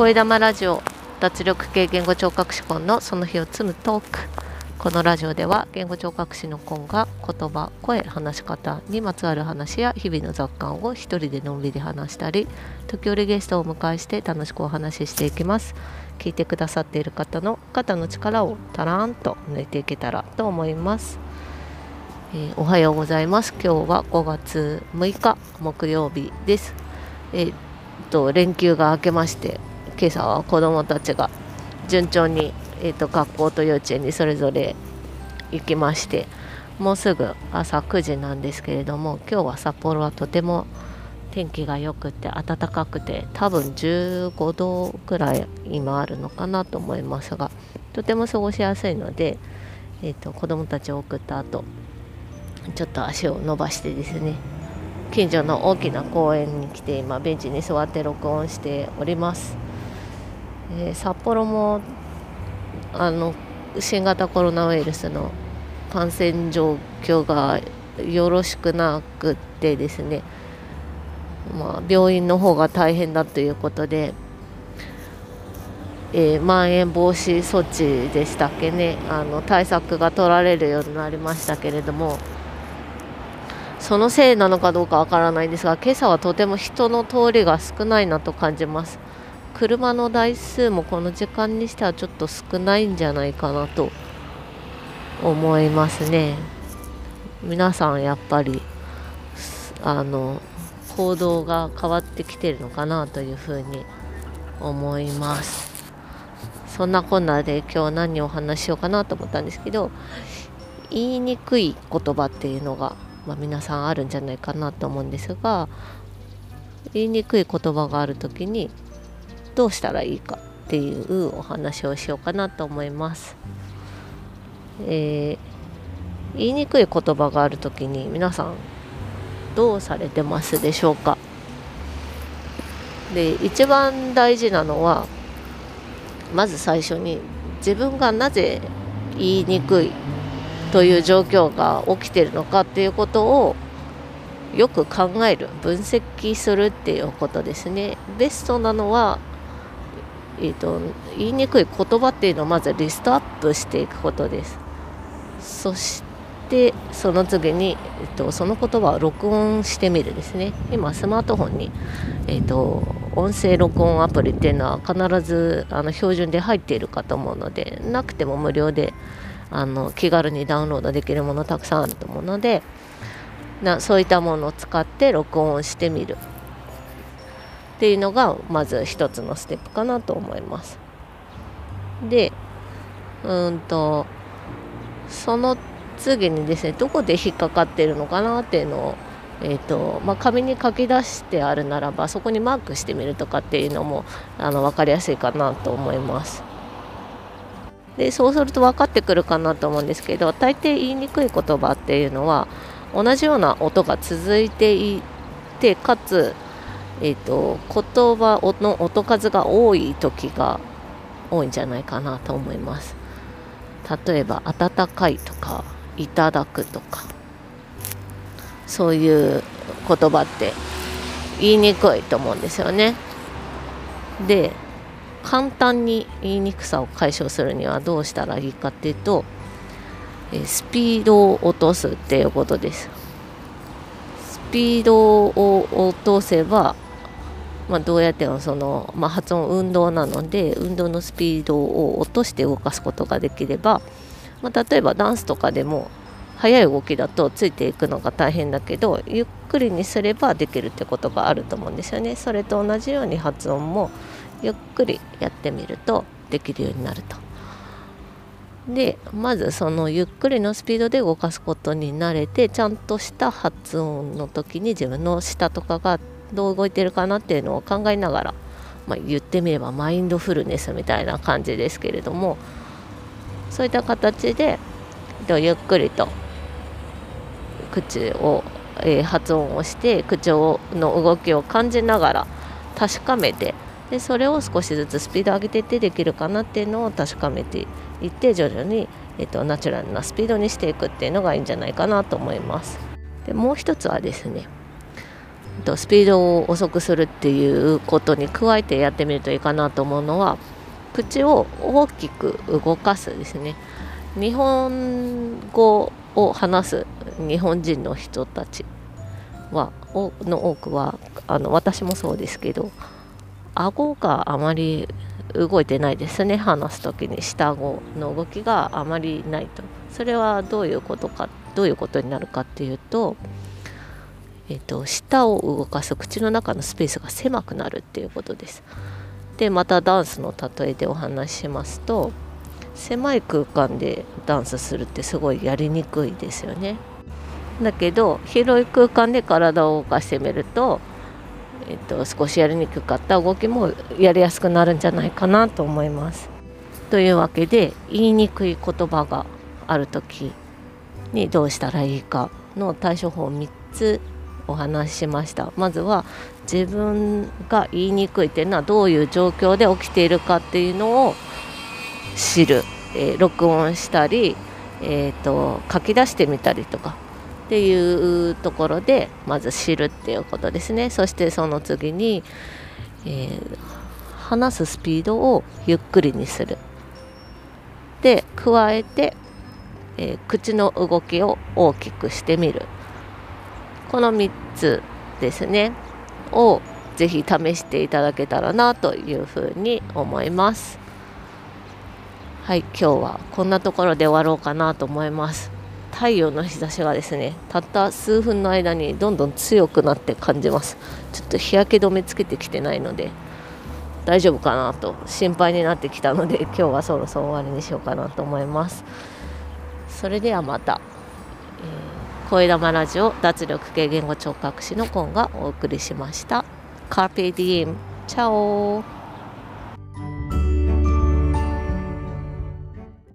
声玉ラジオ脱力系言語聴覚士コンのその日を積むトーク。このラジオでは言語聴覚士のコンが言葉、声、話し方にまつわる話や日々の雑感を一人でのんびり話したり、時折ゲストをお迎えして楽しくお話ししていきます。聞いてくださっている方の肩の力をたらんと抜いていけたらと思います。おはようございます。今日は5月6日木曜日です。連休が明けまして、今朝は子どもたちが順調に、学校と幼稚園にそれぞれ行きまして、もうすぐ朝9時なんですけれども、今日は札幌はとても天気が良くて暖かくて、多分15度くらい今あるのかなと思いますが、とても過ごしやすいので、子どもたちを送った後ちょっと足を伸ばしてですね、近所の大きな公園に来て今ベンチに座って録音しております。札幌も新型コロナウイルスの感染状況がよろしくなくってですね、病院の方が大変だということで、まん延防止措置でしたっけね、対策が取られるようになりましたけれども、そのせいなのかどうかわからないんですが、今朝はとても人の通りが少ないなと感じます。車の台数もこの時間にしてはちょっと少ないんじゃないかなと思いますね。皆さんやっぱり行動が変わってきてるのかなというふうに思います。そんなこんなで今日何をお話しようかなと思ったんですけど、言いにくい言葉っていうのが、皆さんあるんじゃないかなと思うんですが、言いにくい言葉があるときにどうしたらいいかっていうお話をしようかなと思います。言いにくい言葉があるときに皆さんどうされてますでしょうか。で、一番大事なのは、まず最初に自分がなぜ言いにくいという状況が起きているのかっていうことをよく考える、分析するっていうことですね。ベストなのは、言いにくい言葉っていうのをまずリストアップしていくことです。そしてその次に、その言葉を録音してみるですね。今スマートフォンに、音声録音アプリっていうのは必ず標準で入っているかと思うので、なくても無料で気軽にダウンロードできるものたくさんあると思うので、そういったものを使って録音してみるっていうのがまず一つのステップかなと思います。で、その次にですね、どこで引っかかってるのかなっていうのを、紙に書き出してあるならばそこにマークしてみるとかっていうのも分かりやすいかなと思います。で、そうすると分かってくるかなと思うんですけど、大抵言いにくい言葉っていうのは同じような音が続いていて、かつ、言葉の音数が多い時が多いんじゃないかなと思います。例えば温かいとかいただくとか、そういう言葉って言いにくいと思うんですよね。で、簡単に言いにくさを解消するにはどうしたらいいかっていうと、スピードを落とすっていうことです。スピードを落とせば、どうやっても発音運動なので、運動のスピードを落として動かすことができれば、例えばダンスとかでも速い動きだとついていくのが大変だけど、ゆっくりにすればできるってことがあると思うんですよね。それと同じように発音もゆっくりやってみるとできるようになると。で、まずそのゆっくりのスピードで動かすことに慣れて、ちゃんとした発音の時に自分の舌とかがどう動いてるかなっていうのを考えながら、言ってみればマインドフルネスみたいな感じですけれども、そういった形でゆっくりと口を、発音をして、口の動きを感じながら確かめて、でそれを少しずつスピード上げていってできるかなっていうのを確かめていって、徐々に、ナチュラルなスピードにしていくっていうのがいいんじゃないかなと思います。で、もう一つはですね、スピードを遅くするっていうことに加えてやってみるといいかなと思うのは、口を大きく動かすですね。日本語を話す日本人の人たちはの多くは私もそうですけど、顎があまり動いてないですね。話す時に下顎の動きがあまりないと。それはどういうことになるかっていうと、舌を動かす口の中のスペースが狭くなるっていうことです。でまたダンスの例えでお話ししますと、狭い空間でダンスするってすごいやりにくいですよね。だけど広い空間で体を動かしてみると、少しやりにくかった動きもやりやすくなるんじゃないかなと思います。というわけで、言いにくい言葉がある時にどうしたらいいかの対処法を3つお話ししました。まずは自分が言いにくいっていうのはどういう状況で起きているかっていうのを知る、録音したり、書き出してみたりとかっていうところでまず知るっていうことですね。そしてその次に、話すスピードをゆっくりにする。で加えて、口の動きを大きくしてみる。この3つですねをぜひ試していただけたらなというふうに思います。はい、今日はこんなところで終わろうかなと思います。太陽の日差しがですね、たった数分の間にどんどん強くなって感じます。ちょっと日焼け止めつけてきてないので大丈夫かなと心配になってきたので、今日はそろそろ終わりにしようかなと思います。それではまた、声玉ラジオ脱力系言語聴覚士のコンがお送りしました。カーペディエム、チャオ。